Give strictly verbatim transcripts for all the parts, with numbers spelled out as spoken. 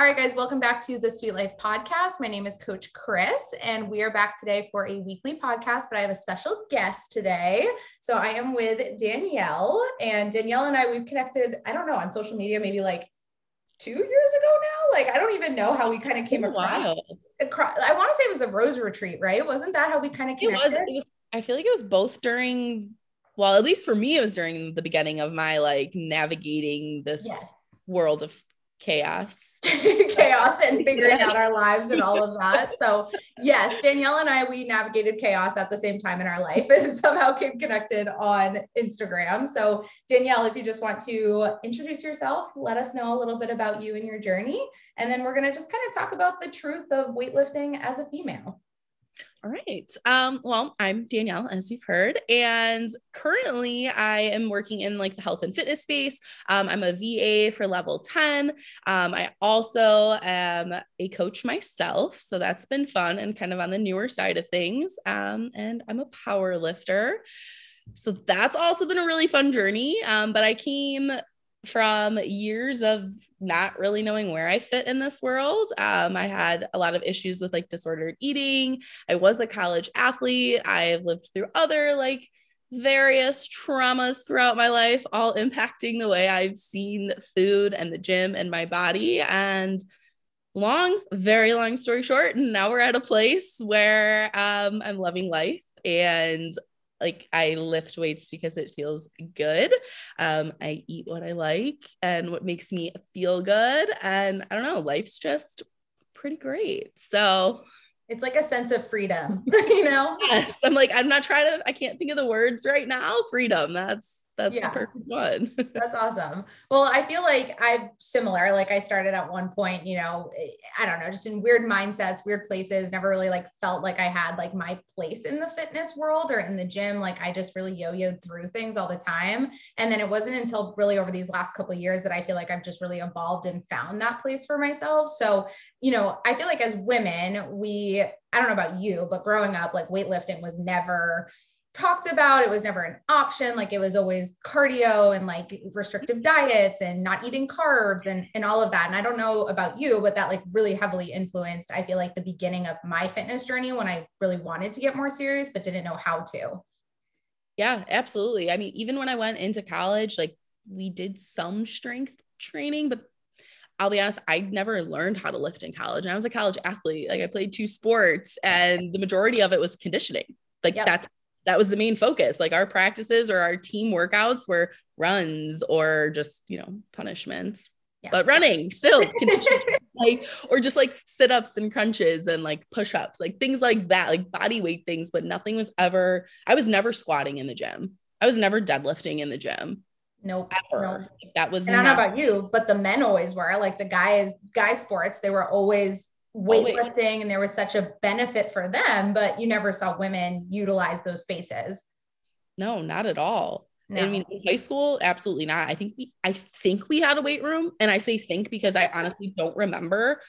All right, guys, welcome back to the Sweet Life Podcast. My name is Coach Krys, and we are back today for a weekly podcast, but I have a special guest today. So I am with Danielle, and Danielle and I, we've connected, I don't know, on social media, maybe like two years ago now. Like, I don't even know how we kind of came across. across. I want to say it was the Rose Retreat, right? Wasn't that how we kind of connected? It was, it was, I feel like it was both during, well, at least for me, it was during the beginning of my, like, navigating this yes. world of chaos chaos and figuring yeah. out our lives and all of that. So yes, Danielle and I, we navigated chaos at the same time in our life and somehow came connected on Instagram. So Danielle, if you just want to introduce yourself, let us know a little bit about you and your journey, and then we're going to just kind of talk about the truth of weightlifting as a female. All right. Um, well, I'm Danielle, as you've heard, and currently I am working in like the health and fitness space. Um, I'm a V A for level ten. Um, I also am a coach myself. So that's been fun and kind of on the newer side of things. Um, and I'm a power lifter. So that's also been a really fun journey. Um, but I came from years of not really knowing where I fit in this world. Um, I had a lot of issues with like disordered eating. I was a college athlete. I've lived through other like various traumas throughout my life, all impacting the way I've seen food and the gym and my body. And long, very long story short, and now we're at a place where um, I'm loving life, and like I lift weights because it feels good. Um, I eat what I like and what makes me feel good. And I don't know, life's just pretty great. So it's like a sense of freedom, you know? Yes. I'm like, I'm not trying to, I can't think of the words right now. Freedom. That's, that's yeah. the perfect one. That's awesome. Well, I feel like I'm similar. Like I started at one point, you know, I don't know, just in weird mindsets, weird places, never really like felt like I had like my place in the fitness world or in the gym. Like I just really yo-yoed through things all the time. And then it wasn't until really over these last couple of years that I feel like I've just really evolved and found that place for myself. So, you know, I feel like as women, we, I don't know about you, but growing up, like weightlifting was never talked about. It was never an option. Like it was always cardio and like restrictive diets and not eating carbs and, and all of that. And I don't know about you, but that like really heavily influenced, I feel like, the beginning of my fitness journey when I really wanted to get more serious, but didn't know how to. Yeah, absolutely. I mean, even when I went into college, like we did some strength training, but I'll be honest, I never learned how to lift in college. And I was a college athlete. Like I played two sports and the majority of it was conditioning. Like yep. that's, that was the main focus. Like our practices or our team workouts were runs or just, you know, punishments, yeah. but running still, like, or just like sit-ups and crunches and like push-ups, like things like that, like body weight things, but nothing was ever, I was never squatting in the gym. I was never deadlifting in the gym. Nope. Ever. Nope. That was, and I don't know about you, but the men always were like the guys, guy sports, they were always weightlifting, and there was such a benefit for them, but you never saw women utilize those spaces. No, not at all. No. I mean, in high school, absolutely not. I think we, I think we had a weight room, and I say think because I honestly don't remember.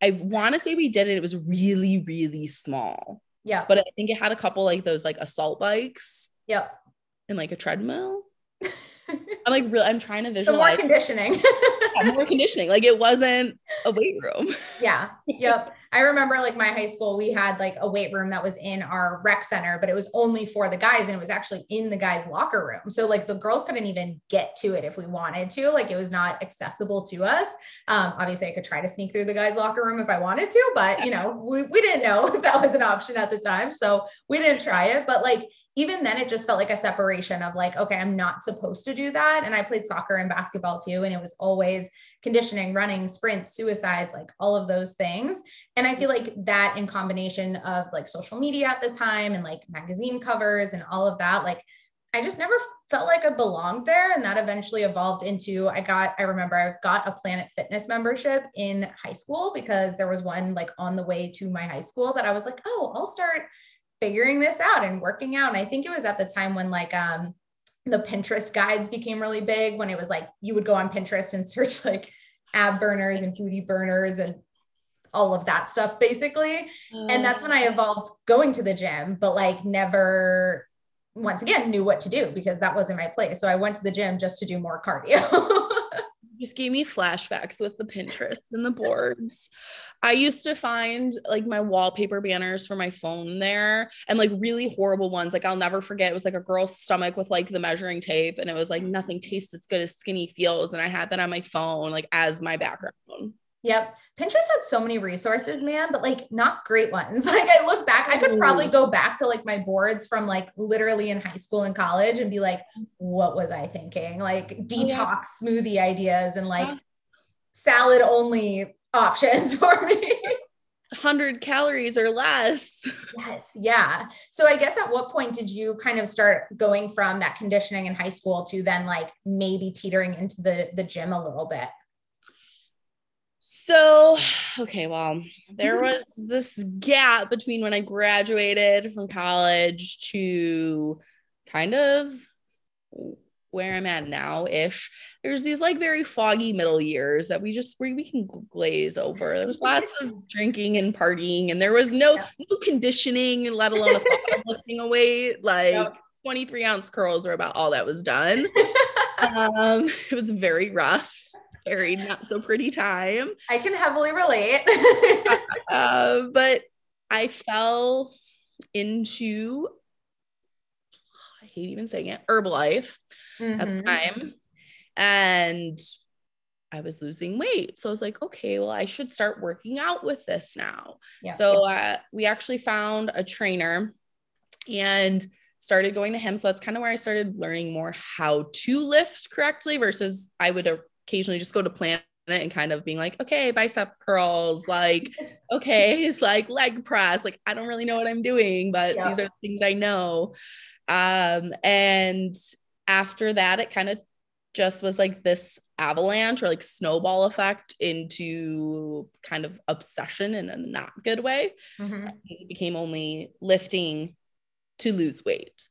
I want to say we did it. It was really, really small. Yeah. But I think it had a couple like those like assault bikes. Yep. And like a treadmill. I'm like, real. I'm trying to visualize. Some more conditioning. Yeah, more conditioning. Like it wasn't a weight room. Yeah. Yep. I remember like my high school, we had like a weight room that was in our rec center, but it was only for the guys. And it was actually in the guys' locker room. So like the girls couldn't even get to it if we wanted to, like it was not accessible to us. Um, obviously I could try to sneak through the guys' locker room if I wanted to, but you know, we, we didn't know if that was an option at the time. So we didn't try it, but like, even then it just felt like a separation of like, okay, I'm not supposed to do that. And I played soccer and basketball too. And it was always conditioning, running, sprints, suicides, like all of those things. And I feel like that in combination of like social media at the time and like magazine covers and all of that, like I just never felt like I belonged there. And that eventually evolved into, I got, I remember I got a Planet Fitness membership in high school because there was one like on the way to my high school that I was like, oh, I'll start figuring this out and working out. And I think it was at the time when like, um, the Pinterest guides became really big, when it was like, you would go on Pinterest and search like ab burners and booty burners and all of that stuff basically. Mm. And that's when I evolved going to the gym, but like never, once again, knew what to do because that wasn't my place. So I went to the gym just to do more cardio. just gave me flashbacks with the Pinterest and the boards. I used to find like my wallpaper banners for my phone there, and like really horrible ones. Like I'll never forget. It was like a girl's stomach with like the measuring tape, and it was like, nothing tastes as good as skinny feels. And I had that on my phone, like as my background. Yep. Pinterest had so many resources, man, but like not great ones. Like I look back, I could probably go back to like my boards from like literally in high school and college and be like, what was I thinking? Like detox yeah. smoothie ideas and like yeah. salad only options for me. one hundred calories or less. Yes. Yeah. So I guess at what point did you kind of start going from that conditioning in high school to then like maybe teetering into the, the gym a little bit? So, okay, well, there was this gap between when I graduated from college to kind of where I'm at now-ish. There's these like very foggy middle years that we just, we, we can glaze over. There was lots of drinking and partying, and there was no, yeah. no conditioning, let alone a thought of lifting a weight. Like yep. twenty-three ounce curls were about all that was done. um, it was very rough. Very not so pretty time. I can heavily relate. uh, but I fell into, I hate even saying it, Herbalife mm-hmm. at the time. And I was losing weight. So I was like, okay, well, I should start working out with this now. Yeah. So uh, we actually found a trainer and started going to him. So that's kind of where I started learning more how to lift correctly versus I would have occasionally just go to Planet and kind of being like, okay, bicep curls, like, okay, like leg press. Like, I don't really know what I'm doing, but yeah. these are the things I know. Um, and after that, it kind of just was like this avalanche or like snowball effect into kind of obsession in a not good way. Mm-hmm. It became only lifting to lose weight.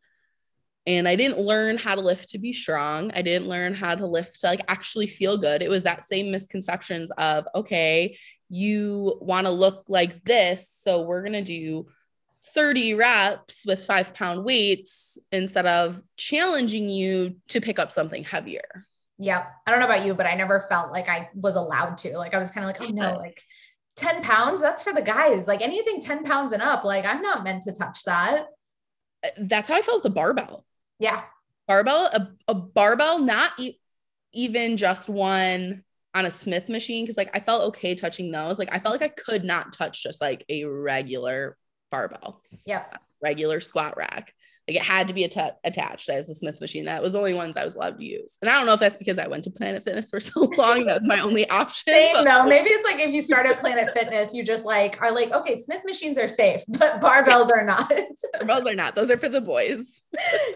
And I didn't learn how to lift to be strong. I didn't learn how to lift to like actually feel good. It was that same misconceptions of, okay, you want to look like this, so we're going to do thirty reps with five pound weights instead of challenging you to pick up something heavier. Yeah. I don't know about you, but I never felt like I was allowed to, like, I was kind of like, oh no, like ten pounds, that's for the guys. Like anything ten pounds and up, like I'm not meant to touch that. That's how I felt with the barbell. Yeah. Barbell, a, a barbell, not e- even just one on a Smith machine. Cause like, I felt okay touching those. Like I felt like I could not touch just like a regular barbell. Yeah. Regular squat rack. Like it had to be att- attached as the Smith machine. That was the only ones I was allowed to use. And I don't know if that's because I went to Planet Fitness for so long. That was my only option. Same, though. Maybe it's like, if you start at Planet Fitness, you just like, are like, okay, Smith machines are safe, but barbells are not. Barbells are not. Those are for the boys.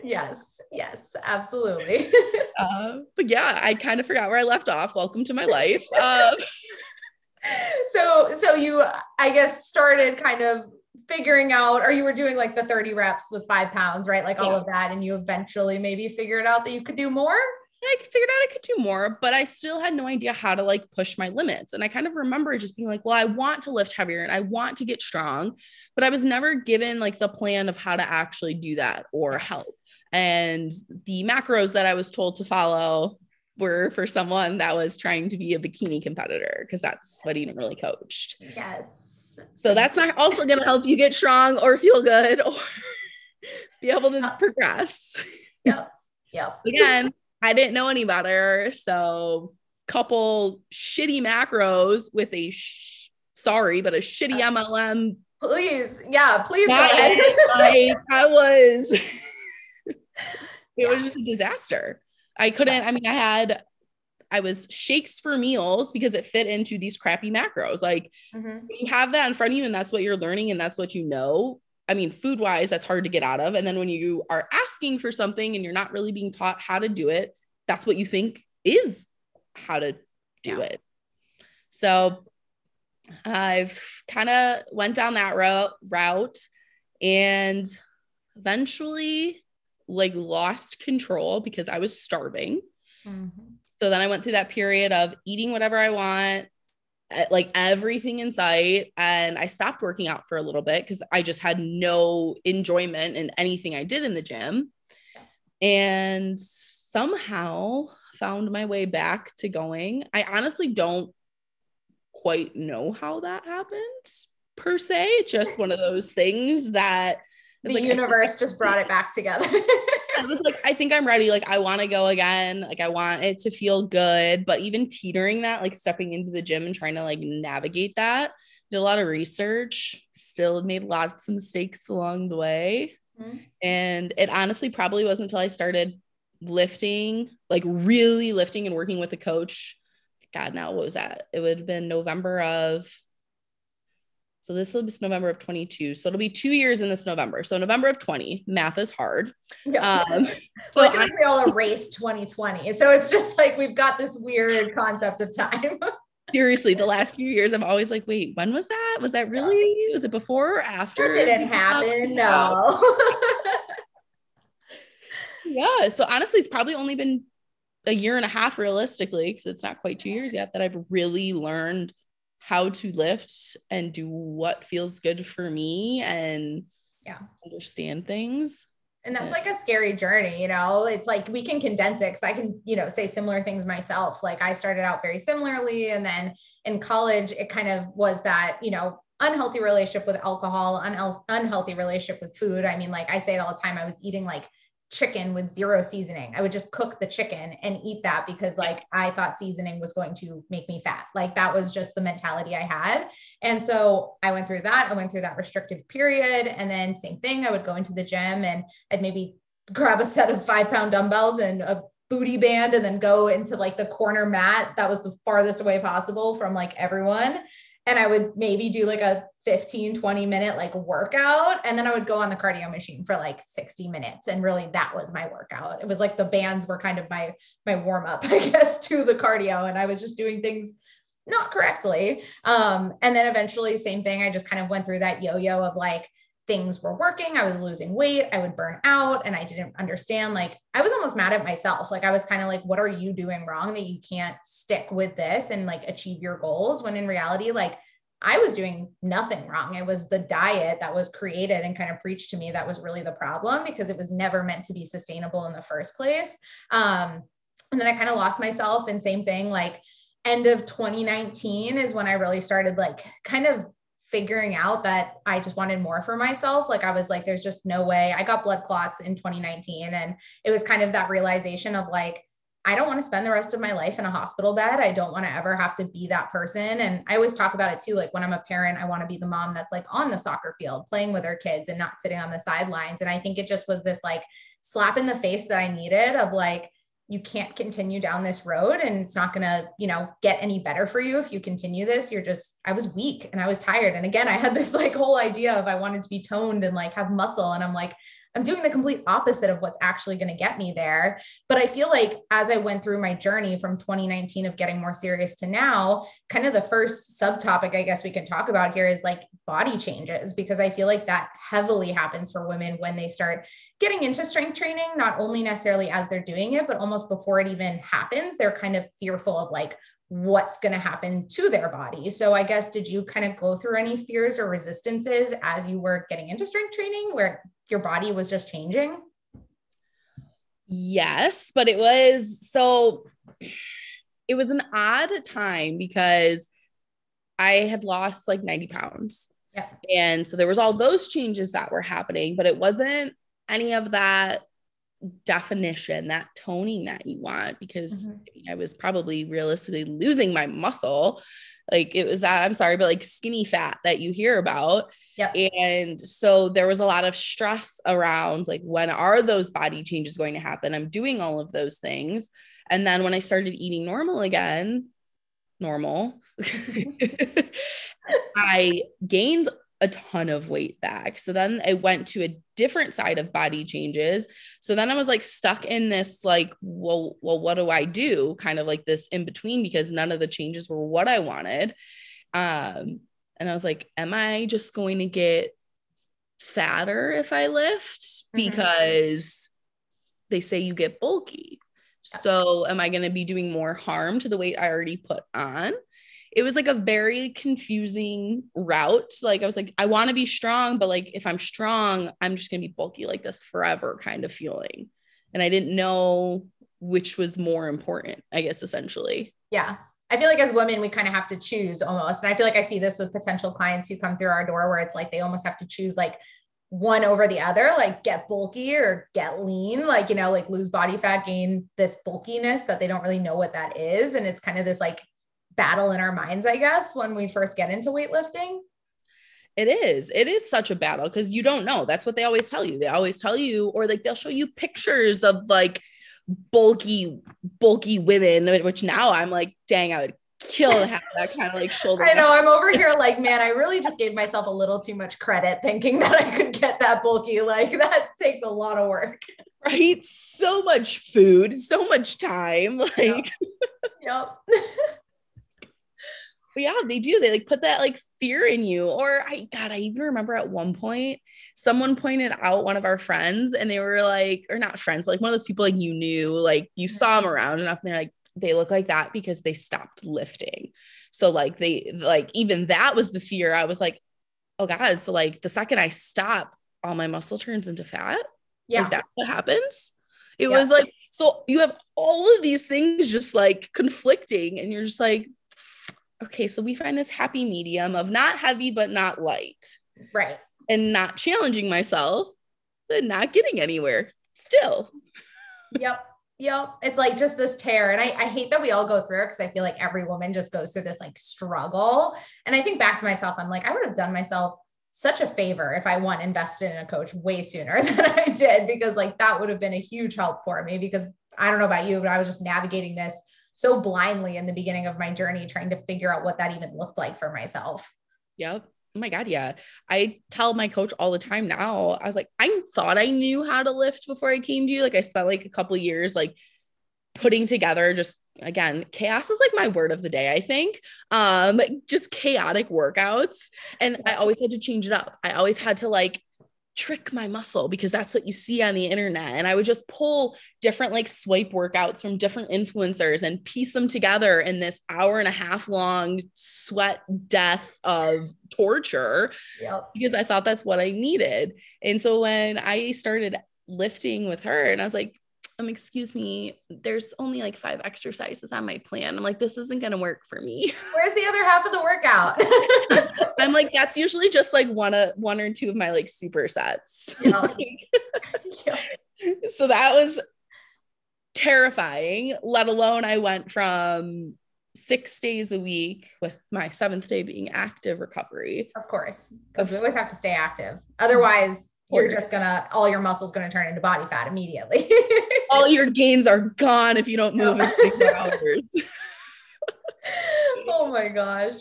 Yes. Yes, absolutely. uh, but yeah, I kind of forgot where I left off. Welcome to my life. Uh, so, so you, I guess, started kind of figuring out, or you were doing like the thirty reps with five pounds, right? Like yeah. all of that. And you eventually maybe figured out that you could do more. I figured out I could do more, but I still had no idea how to like push my limits. And I kind of remember just being like, well, I want to lift heavier and I want to get strong, but I was never given like the plan of how to actually do that or help. And the macros that I was told to follow were for someone that was trying to be a bikini competitor, because that's what Eden really coached. Yes. So that's not also going to help you get strong or feel good or be able to progress. Yep. Yep. Again, I didn't know any better. So couple shitty macros with a, sh- sorry, but a shitty M L M. Please. Yeah. Please. Go ahead. I, I was, it yeah. was just a disaster. I couldn't, I mean, I had I was shakes for meals because it fit into these crappy macros. Like mm-hmm. you have that in front of you and that's what you're learning and that's what you know. I mean, food wise, that's hard to get out of. And then when you are asking for something and you're not really being taught how to do it, that's what you think is how to do yeah. it. So I've kind of went down that route, route and eventually like lost control because I was starving. Mm-hmm. So then I went through that period of eating whatever I want, like everything in sight. And I stopped working out for a little bit because I just had no enjoyment in anything I did in the gym. And somehow found my way back to going. I honestly don't quite know how that happened per se. It's just one of those things that the like, universe just brought it back together. I was like, I think I'm ready. Like, I want to go again. Like, I want it to feel good. But even teetering that, like stepping into the gym and trying to like navigate that, did a lot of research, still made lots of mistakes along the way. Mm-hmm. And it honestly probably wasn't until I started lifting, like really lifting and working with a coach. God, now what was that? It would have been November of, so this will be November of twenty-two. So it'll be two years in this November. So November of twenty, math is hard. Yeah. Um, so I think I, we all erased twenty twenty. So it's just like, we've got this weird concept of time. Seriously, the last few years, I'm always like, wait, when was that? Was that really, was it before or after? It didn't happen. No. So, yeah. So honestly, it's probably only been a year and a half realistically, because it's not quite two years yet, that I've really learned how to lift and do what feels good for me and yeah, understand things. And that's like a scary journey, you know, it's like we can condense it because I can, you know, say similar things myself. Like I started out very similarly. And then in college, it kind of was that, you know, unhealthy relationship with alcohol, un- unhealthy relationship with food. I mean, like I say it all the time, I was eating like chicken with zero seasoning. I would just cook the chicken and eat that because like yes. I thought seasoning was going to make me fat. Like that was just the mentality I had. And so I went through that. I went through that restrictive period. And then same thing, I would go into the gym and I'd maybe grab a set of five pound dumbbells and a booty band and then go into like the corner mat. That was the farthest away possible from like everyone. And I would maybe do like a fifteen, twenty minute like workout. And then I would go on the cardio machine for like sixty minutes. And really that was my workout. It was like the bands were kind of my, my warm up, I guess, to the cardio. And I was just doing things not correctly. Um, and then eventually same thing. I just kind of went through that yo-yo of like, things were working. I was losing weight. I would burn out. And I didn't understand, like, I was almost mad at myself. Like I was kind of like, what are you doing wrong that you can't stick with this and like achieve your goals? When in reality, like I was doing nothing wrong. It was the diet that was created and kind of preached to me that was really the problem, because it was never meant to be sustainable in the first place. Um, and then I kind of lost myself, and same thing, like end of twenty nineteen is when I really started like kind of figuring out that I just wanted more for myself. Like I was like, there's just no way. I got blood clots in twenty nineteen. And it was kind of that realization of like, I don't want to spend the rest of my life in a hospital bed. I don't want to ever have to be that person. And I always talk about it too. Like when I'm a parent, I want to be the mom that's like on the soccer field, playing with her kids and not sitting on the sidelines. And I think it just was this like slap in the face that I needed of like, you can't continue down this road and it's not going to, you know, get any better for you. If you continue this, you're just, I was weak and I was tired. And again, I had this like whole idea of I wanted to be toned and like have muscle. And I'm like, I'm doing the complete opposite of what's actually going to get me there. But I feel like as I went through my journey from twenty nineteen of getting more serious to now, kind of the first subtopic I guess we can talk about here is like body changes, because I feel like that heavily happens for women when they start getting into strength training, not only necessarily as they're doing it, but almost before it even happens, they're kind of fearful of like what's going to happen to their body. So I guess, did you kind of go through any fears or resistances as you were getting into strength training where your body was just changing? Yes, but it was, so it was an odd time because I had lost like ninety pounds. Yeah. And so there was all those changes that were happening, but it wasn't any of that definition, that toning that you want, because mm-hmm. I mean, I was probably realistically losing my muscle. Like it was that, I'm sorry, but like skinny fat that you hear about. Yep. And so there was a lot of stress around like, when are those body changes going to happen? I'm doing all of those things. And then when I started eating normal again, normal, I gained a ton of weight back. So then I went to a different side of body changes. So then I was like stuck in this, like, well, well, what do I do? Kind of like this in between, because none of the changes were what I wanted. Um, and I was like, am I just going to get fatter if I lift? Because mm-hmm. they say you get bulky. So am I going to be doing more harm to the weight I already put on? It was like a very confusing route. Like I was like, I want to be strong, but like, if I'm strong, I'm just going to be bulky like this forever kind of feeling. And I didn't know which was more important, I guess, essentially. Yeah. I feel like as women, we kind of have to choose almost. And I feel like I see this with potential clients who come through our door where it's like, they almost have to choose like one over the other, like get bulky or get lean, like, you know, like lose body fat, gain this bulkiness that they don't really know what that is. And it's kind of this like battle in our minds, I guess, when we first get into weightlifting. It is, it is such a battle because you don't know. That's what they always tell you. They always tell you, or like, they'll show you pictures of like bulky, bulky women, which now I'm like, dang, I would kill to have that kind of like shoulder. I know, I'm over here like, man, I really just gave myself a little too much credit thinking that I could get that bulky. Like that takes a lot of work. Right? So much food, so much time. Like, yep. Yep. But yeah, they do. They like put that like fear in you. Or I, God, I even remember at one point, someone pointed out one of our friends and they were like, or not friends, but like one of those people like you knew, like you saw them around enough and they're like, they look like that because they stopped lifting. So like they, like, even that was the fear. I was like, oh God. So like the second I stop, all my muscle turns into fat. Yeah. Like, that's what happens. It yeah. was like, so you have all of these things just like conflicting and you're just like, okay, so we find this happy medium of not heavy, but not light. Right. And not challenging myself, but not getting anywhere still. Yep. Yep. It's like just this tear. And I, I hate that we all go through it because I feel like every woman just goes through this like struggle. And I think back to myself, I'm like, I would have done myself such a favor if I one invested in a coach way sooner than I did, because like that would have been a huge help for me, because I don't know about you, but I was just navigating this so blindly in the beginning of my journey, trying to figure out what that even looked like for myself. Yep. Oh my God. Yeah. I tell my coach all the time now, I was like, I thought I knew how to lift before I came to you. Like I spent like a couple of years, like putting together just, again, chaos is like my word of the day, I think, um, just chaotic workouts. And I always had to change it up. I always had to like trick my muscle because that's what you see on the internet. And I would just pull different like swipe workouts from different influencers and piece them together in this hour and a half long sweat death of torture. Yep. Because I thought that's what I needed. And so when I started lifting with her and I was like, um, excuse me, there's only like five exercises on my plan. I'm like, this isn't going to work for me. Where's the other half of the workout? I'm like, that's usually just like one, uh, one or two of my like supersets. Yeah. Yeah. So that was terrifying, let alone I went from six days a week with my seventh day being active recovery. Of course. Cause we always have to stay active. Otherwise, you're just gonna, all your muscles going to turn into body fat immediately. All your gains are gone if you don't move in six hours. Oh my gosh.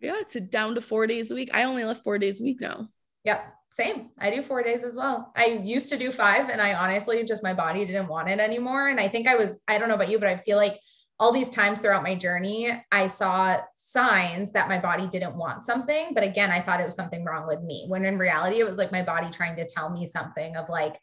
Yeah. It's a down to four days a week. I only lift four days a week now. Yep. Same. I do four days as well. I used to do five and I honestly just, my body didn't want it anymore. And I think I was, I don't know about you, but I feel like all these times throughout my journey, I saw signs that my body didn't want something. But again, I thought it was something wrong with me, when in reality, it was like my body trying to tell me something of like,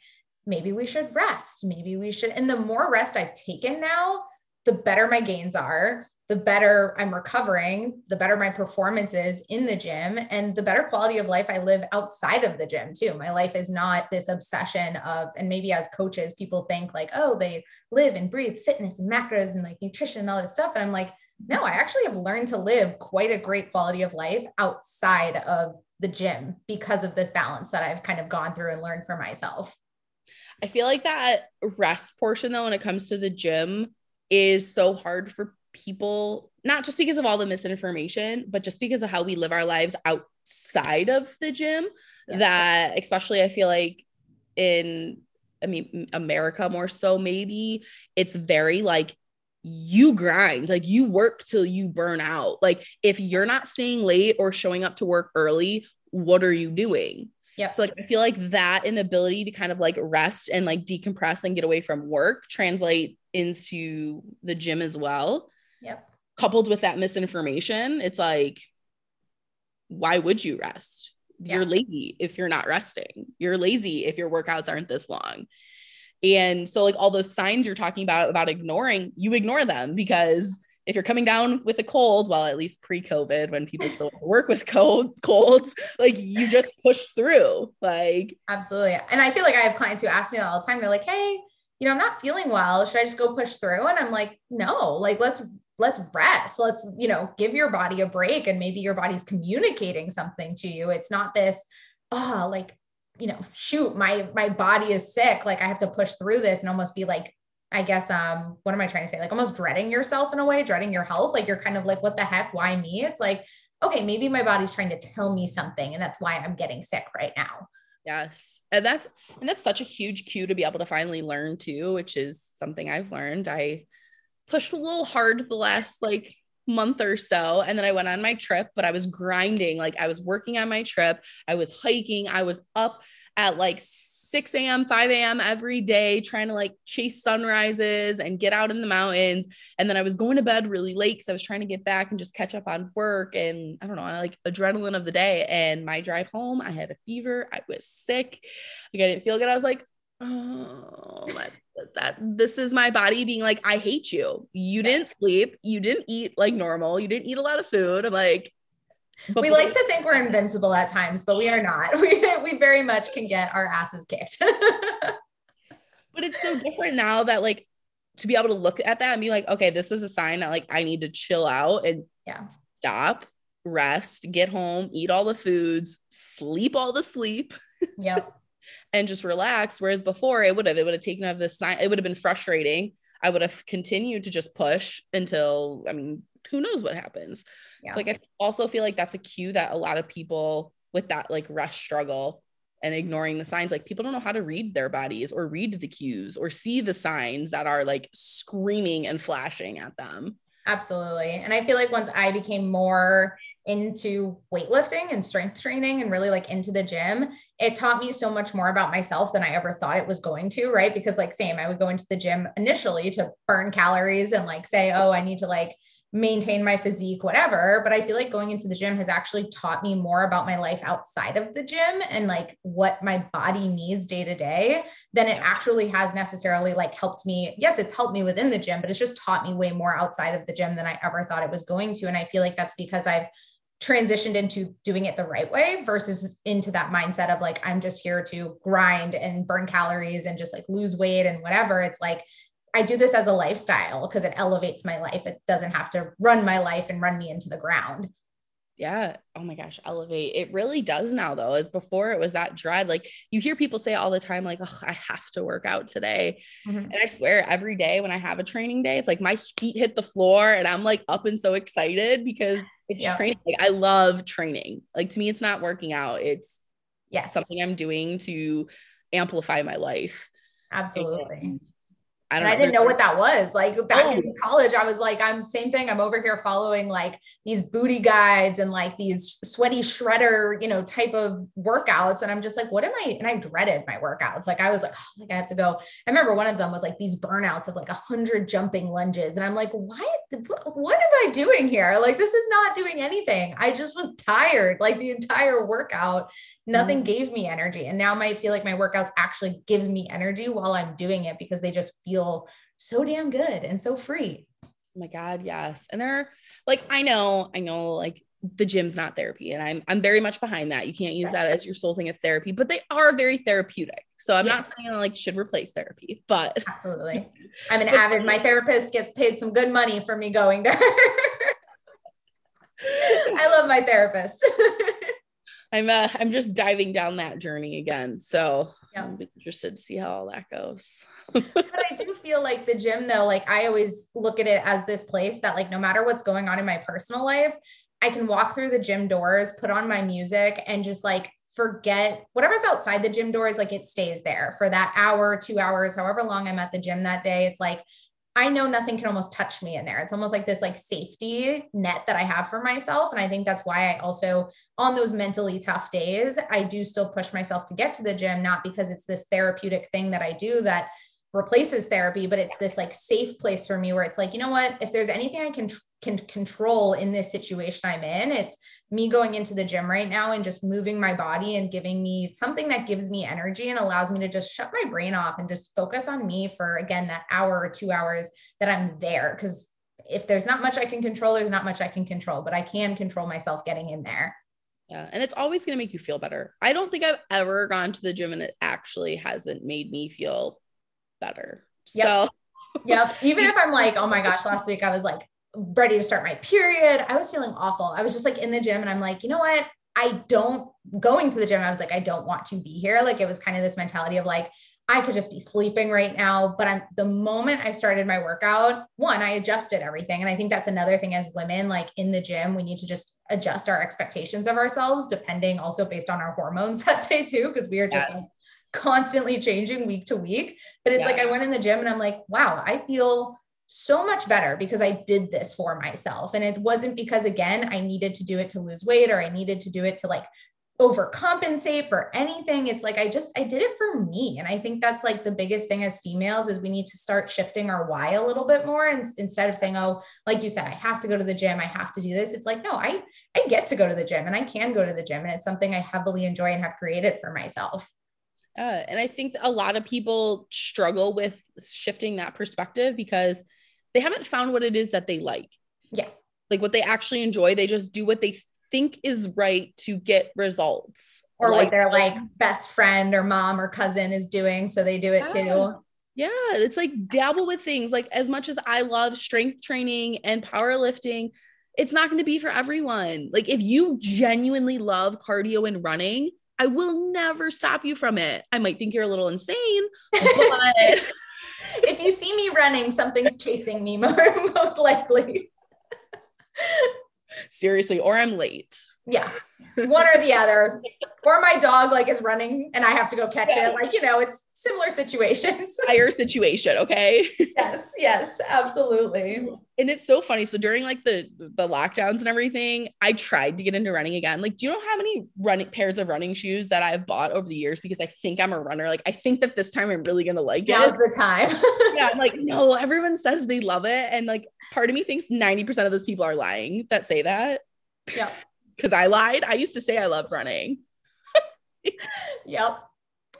maybe we should rest. Maybe we should. And the more rest I've taken now, the better my gains are, the better I'm recovering, the better my performance is in the gym, and the better quality of life I live outside of the gym too. My life is not this obsession of, and maybe as coaches, people think like, oh, they live and breathe fitness and macros and like nutrition and all this stuff. And I'm like, no, I actually have learned to live quite a great quality of life outside of the gym because of this balance that I've kind of gone through and learned for myself. I feel like that rest portion though, when it comes to the gym, is so hard for people, not just because of all the misinformation, but just because of how we live our lives outside of the gym. Yeah. That especially, I feel like in, I mean, America more so, maybe it's very like, you grind, like you work till you burn out. Like if you're not staying late or showing up to work early, what are you doing? Yeah. So like, I feel like that inability to kind of like rest and like decompress and get away from work translate into the gym as well. Yep. Coupled with that misinformation, it's like, why would you rest? Yeah. You're lazy if you're not resting. You're lazy if your workouts aren't this long. And so like all those signs you're talking about, about ignoring, you ignore them, because if you're coming down with a cold, well, at least pre-COVID when people still work with cold colds, like you just push through. Like, absolutely. And I feel like I have clients who ask me that all the time. They're like, hey, you know, I'm not feeling well. Should I just go push through? And I'm like, no, like, let's, let's rest. Let's, you know, give your body a break. And maybe your body's communicating something to you. It's not this, oh, like, you know, shoot, my, my body is sick. Like I have to push through this, and almost be like, I guess, um, what am I trying to say? Like almost dreading yourself in a way, dreading your health. Like you're kind of like, what the heck? Why me? It's like, okay, maybe my body's trying to tell me something, and that's why I'm getting sick right now. Yes. And that's, and that's such a huge cue to be able to finally learn too, which is something I've learned. I pushed a little hard the last like month or so. And then I went on my trip, but I was grinding. Like I was working on my trip. I was hiking. I was up at like six a.m., five a.m. every day, trying to like chase sunrises and get out in the mountains. And then I was going to bed really late because I was trying to get back and just catch up on work. And I don't know, I like adrenaline of the day. And my drive home, I had a fever. I was sick. Like I didn't feel good. I was like, oh, that, that this is my body being like, I hate you. You didn't sleep. You didn't eat like normal. You didn't eat a lot of food. I'm like, But we like to think we're invincible at times, but we are not. We we very much can get our asses kicked. But it's so different now that like, to be able to look at that and be like, okay, this is a sign that like, I need to chill out and yeah. stop, rest, get home, eat all the foods, sleep all the sleep. Yep. And just relax. Whereas before it would have, it would have taken up this sign. It would have been frustrating. I would have continued to just push until, I mean, who knows what happens. Yeah. So like, I also feel like that's a cue that a lot of people with that like rush struggle and ignoring the signs, like people don't know how to read their bodies or read the cues or see the signs that are like screaming and flashing at them. Absolutely. And I feel like once I became more into weightlifting and strength training and really like into the gym, it taught me so much more about myself than I ever thought it was going to, right? Because like same, I would go into the gym initially to burn calories and like say, oh, I need to like maintain my physique, whatever. But I feel like going into the gym has actually taught me more about my life outside of the gym and like what my body needs day to day than it actually has necessarily like helped me. Yes, it's helped me within the gym, but it's just taught me way more outside of the gym than I ever thought it was going to. And I feel like that's because I've transitioned into doing it the right way versus into that mindset of like, I'm just here to grind and burn calories and just like lose weight and whatever. It's like, I do this as a lifestyle because it elevates my life. It doesn't have to run my life and run me into the ground. Yeah. Oh my gosh. Elevate. It really does now though, as before it was that dread. Like you hear people say all the time, like, oh, I have to work out today. Mm-hmm. And I swear every day when I have a training day, it's like my feet hit the floor and I'm like up and so excited because it's yeah. training. Like, I love training. Like to me, it's not working out. It's yes. something I'm doing to amplify my life. Absolutely. And I, and I didn't know what that was. Like back oh. in college, I was like, I'm same thing. I'm over here following like these booty guides and like these sweaty shredder, you know, type of workouts. And I'm just like, what am I? And I dreaded my workouts. Like I was like, oh, like I have to go. I remember one of them was like these burnouts of like a hundred jumping lunges. And I'm like, what, what am I doing here? Like, this is not doing anything. I just was tired. Like the entire workout, nothing mm. gave me energy. And now I feel like my workouts actually give me energy while I'm doing it because they just feel feel so damn good and so free. Oh my God. Yes. And they're like, I know, I know like the gym's not therapy and I'm, I'm very much behind that. You can't use that as your sole thing of therapy, but they are very therapeutic. So I'm yeah. not saying I like should replace therapy, but absolutely. I'm an avid, my therapist gets paid some good money for me going to her. I love my therapist. I'm, uh, I'm just diving down that journey again. So yeah. I'm interested to see how all that goes. But I do feel like the gym though, like I always look at it as this place that like, no matter what's going on in my personal life, I can walk through the gym doors, put on my music and just like forget whatever's outside the gym doors. Like it stays there for that hour, two hours, however long I'm at the gym that day. It's like, I know nothing can almost touch me in there. It's almost like this like safety net that I have for myself. And I think that's why I also on those mentally tough days, I do still push myself to get to the gym, not because it's this therapeutic thing that I do that replaces therapy, but it's this like safe place for me where it's like, you know what, if there's anything I can, can control in this situation I'm in, it's me going into the gym right now and just moving my body and giving me something that gives me energy and allows me to just shut my brain off and just focus on me for again, that hour or two hours that I'm there. Cause if there's not much I can control, there's not much I can control, but I can control myself getting in there. Yeah. And it's always going to make you feel better. I don't think I've ever gone to the gym and it actually hasn't made me feel better. Yep. So yep. Even if I'm like, oh my gosh, last week I was like ready to start my period. I was feeling awful. I was just like in the gym and I'm like, you know what? I don't going to the gym. I was like, I don't want to be here. Like it was kind of this mentality of like, I could just be sleeping right now. But I'm the moment I started my workout, one, I adjusted everything. And I think that's another thing as women, like in the gym, we need to just adjust our expectations of ourselves, depending also based on our hormones that day too, because we are just yes. like constantly changing week to week. But it's yeah. like, I went in the gym and I'm like, wow, I feel so much better because I did this for myself. And it wasn't because, again, I needed to do it to lose weight or I needed to do it to like overcompensate for anything. It's like, I just, I did it for me. And I think that's like the biggest thing as females is we need to start shifting our why a little bit more. And instead of saying, oh, like you said, I have to go to the gym. I have to do this. It's like, no, I, I get to go to the gym and I can go to the gym. And it's something I heavily enjoy and have created for myself. Uh, and I think a lot of people struggle with shifting that perspective because they haven't found what it is that they like. Yeah. Like what they actually enjoy. They just do what they think is right to get results. Or like, what their like best friend or mom or cousin is doing. So they do it yeah. too. Yeah. It's like dabble with things. Like as much as I love strength training and powerlifting, it's not going to be for everyone. Like if you genuinely love cardio and running, I will never stop you from it. I might think you're a little insane, but if you see me running, something's chasing me more, most likely. Seriously. Or I'm late. Yeah. One or the other, or my dog like is running and I have to go catch yeah. it. Like, you know, it's similar situations. Higher situation. Okay. Yes. Yes, absolutely. And it's so funny. So during like the, the lockdowns and everything, I tried to get into running again. Like, do you know how many running pairs of running shoes that I've bought over the years? Because I think I'm a runner. Like, I think that this time I'm really going to like Now's it. Now's the time. Yeah. I'm like, no, everyone says they love it. And like, part of me thinks ninety percent of those people are lying that say that. Yeah. Cause I lied. I used to say I love running. Yep.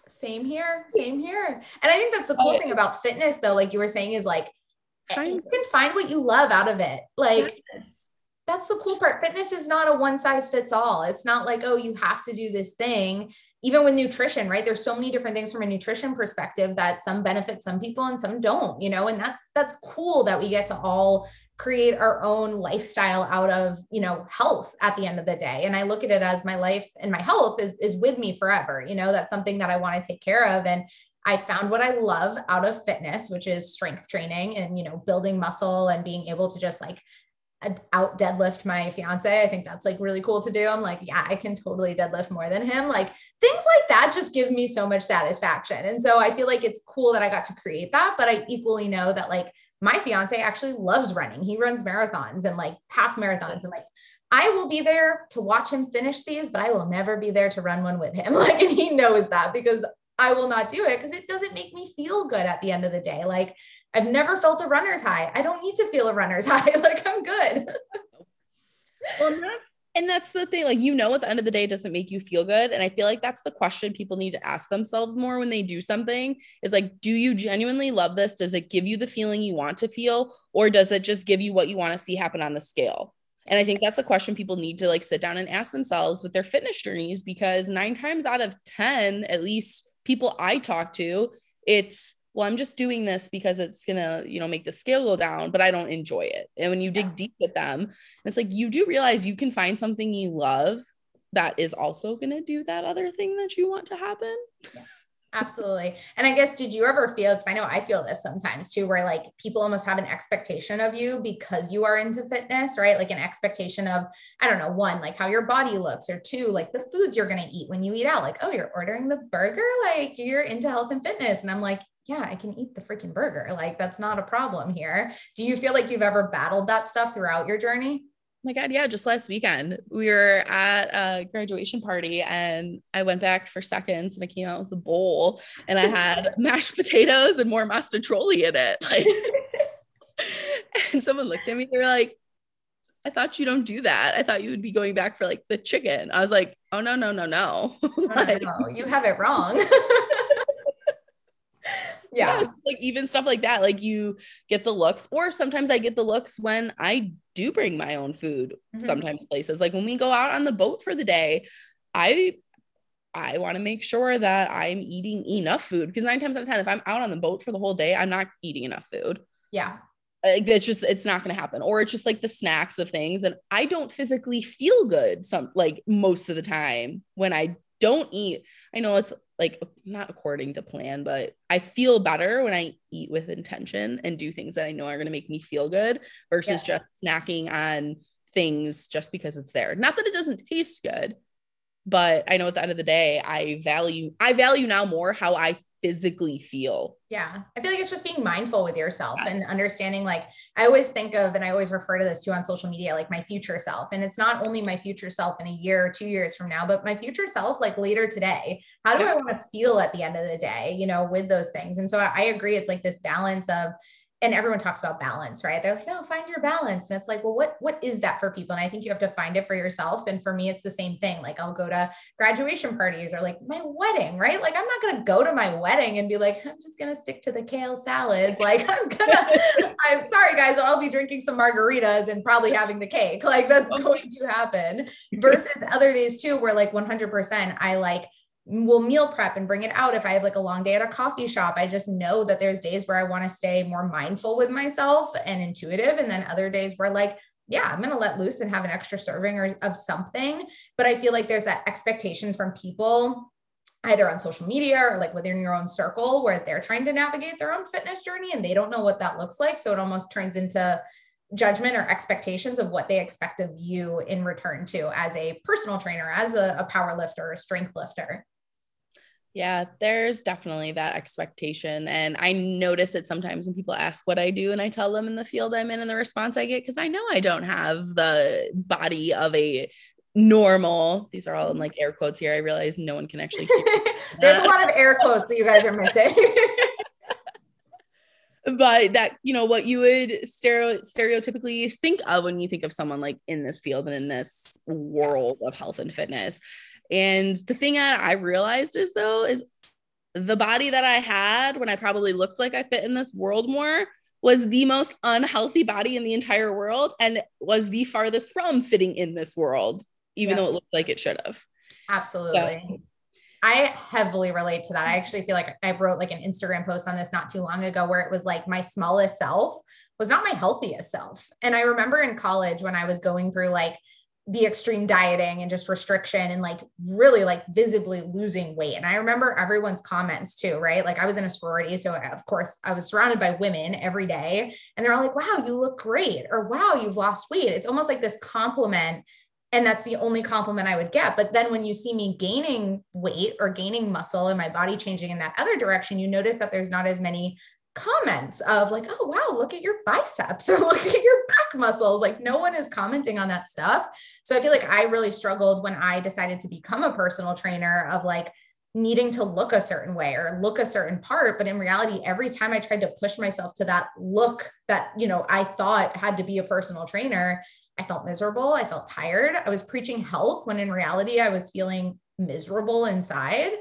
Same here. Same here. And I think that's the cool oh, thing about fitness though. Like you were saying is like, you can find what you love out of it. Like yes. that's the cool part. Fitness is not a one size fits all. It's not like, oh, you have to do this thing. Even with nutrition, right? There's so many different things from a nutrition perspective that some benefit some people and some don't, you know, and that's, that's cool that we get to all create our own lifestyle out of, you know, health at the end of the day. And I look at it as my life and my health is, is with me forever. You know, that's something that I want to take care of. And I found what I love out of fitness, which is strength training and, you know, building muscle and being able to just like out deadlift my fiance. I think that's like really cool to do. I'm like, yeah, I can totally deadlift more than him. Like things like that just give me so much satisfaction. And so I feel like it's cool that I got to create that, but I equally know that like my fiance actually loves running. He runs marathons and like half marathons and like, I will be there to watch him finish these, but I will never be there to run one with him. Like, and he knows that because I will not do it because it doesn't make me feel good at the end of the day. Like I've never felt a runner's high. I don't need to feel a runner's high. Like I'm good. Well, and that's, and that's the thing. Like, you know, at the end of the day, it doesn't make you feel good. And I feel like that's the question people need to ask themselves more when they do something is like, do you genuinely love this? Does it give you the feeling you want to feel, or does it just give you what you want to see happen on the scale? And I think that's a question people need to like sit down and ask themselves with their fitness journeys, because nine times out of ten, at least people I talk to, it's, well, I'm just doing this because it's going to, you know, make the scale go down, but I don't enjoy it. And when you dig yeah. deep with them, it's like, you do realize you can find something you love that is also going to do that other thing that you want to happen. Yeah, absolutely. And I guess, did you ever feel, cause I know I feel this sometimes too, where like people almost have an expectation of you because you are into fitness, right? Like an expectation of, I don't know, one, like how your body looks, or two, like the foods you're going to eat when you eat out, like, oh, you're ordering the burger, like you're into health and fitness. And I'm like, yeah, I can eat the freaking burger. Like that's not a problem here. Do you feel like you've ever battled that stuff throughout your journey? Oh my God. Yeah. Just last weekend we were at a graduation party and I went back for seconds and I came out with a bowl and I had mashed potatoes and more mastrotroli in it. Like, and someone looked at me, they were like, I thought you don't do that. I thought you would be going back for like the chicken. I was like, oh no, no, no, no. Like, no, no, you have it wrong. Yeah. Yes, like even stuff like that. Like you get the looks, or sometimes I get the looks when I do bring my own food, mm-hmm. sometimes places. Like when we go out on the boat for the day, I, I want to make sure that I'm eating enough food, because nine times out of ten, if I'm out on the boat for the whole day, I'm not eating enough food. Yeah. Like, it's just, it's not going to happen. Or it's just like the snacks of things. And I don't physically feel good. Some, like most of the time when I don't eat, I know it's like not according to plan, but I feel better when I eat with intention and do things that I know are going to make me feel good versus yeah. just snacking on things just because it's there. Not that it doesn't taste good, but I know at the end of the day, I value, I value now more how I physically feel. Yeah. I feel like it's just being mindful with yourself yes. and understanding, like I always think of, and I always refer to this too on social media, like my future self. And it's not only my future self in a year or two years from now, but my future self, like later today, how do yeah. I want to feel at the end of the day, you know, with those things. And so I, I agree. It's like this balance of, and everyone talks about balance, right? They're like, no, find your balance. And it's like, well, what, what is that for people? And I think you have to find it for yourself. And for me, it's the same thing. Like I'll go to graduation parties or like my wedding, right? Like I'm not going to go to my wedding and be like, I'm just going to stick to the kale salads. Like I'm going to, I'm sorry guys, I'll be drinking some margaritas and probably having the cake. Like that's going to happen versus other days too, where like one hundred percent I like, will meal prep and bring it out. If I have like a long day at a coffee shop, I just know that there's days where I want to stay more mindful with myself and intuitive. And then other days where like, yeah, I'm going to let loose and have an extra serving or of something. But I feel like there's that expectation from people either on social media or like within your own circle where they're trying to navigate their own fitness journey and they don't know what that looks like. So it almost turns into judgment or expectations of what they expect of you in return to as a personal trainer, as a, a power lifter or strength lifter. Yeah, there's definitely that expectation. And I notice it sometimes when people ask what I do and I tell them in the field I'm in and the response I get, because I know I don't have the body of a normal, these are all in like air quotes here. I realize no one can actually hear. There's a lot of air quotes that you guys are missing. But that, you know, what you would stereo- stereotypically think of when you think of someone like in this field and in this world of health and fitness. And the thing that I realized is though, is the body that I had when I probably looked like I fit in this world more was the most unhealthy body in the entire world and was the farthest from fitting in this world, even yeah. though it looked like it should have. Absolutely. So. I heavily relate to that. I actually feel like I wrote like an Instagram post on this not too long ago where it was like my smallest self was not my healthiest self. And I remember in college when I was going through like the extreme dieting and just restriction and like really like visibly losing weight. And I remember everyone's comments too, right? Like I was in a sorority. So of course I was surrounded by women every day and they're all like, wow, you look great. Or wow, you've lost weight. It's almost like this compliment. And that's the only compliment I would get. But then when you see me gaining weight or gaining muscle and my body changing in that other direction, you notice that there's not as many comments of like, oh, wow, look at your biceps or look at your back muscles. Like no one is commenting on that stuff. So I feel like I really struggled when I decided to become a personal trainer of like needing to look a certain way or look a certain part. But in reality, every time I tried to push myself to that look that, you know, I thought had to be a personal trainer, I felt miserable. I felt tired. I was preaching health when in reality, I was feeling miserable inside.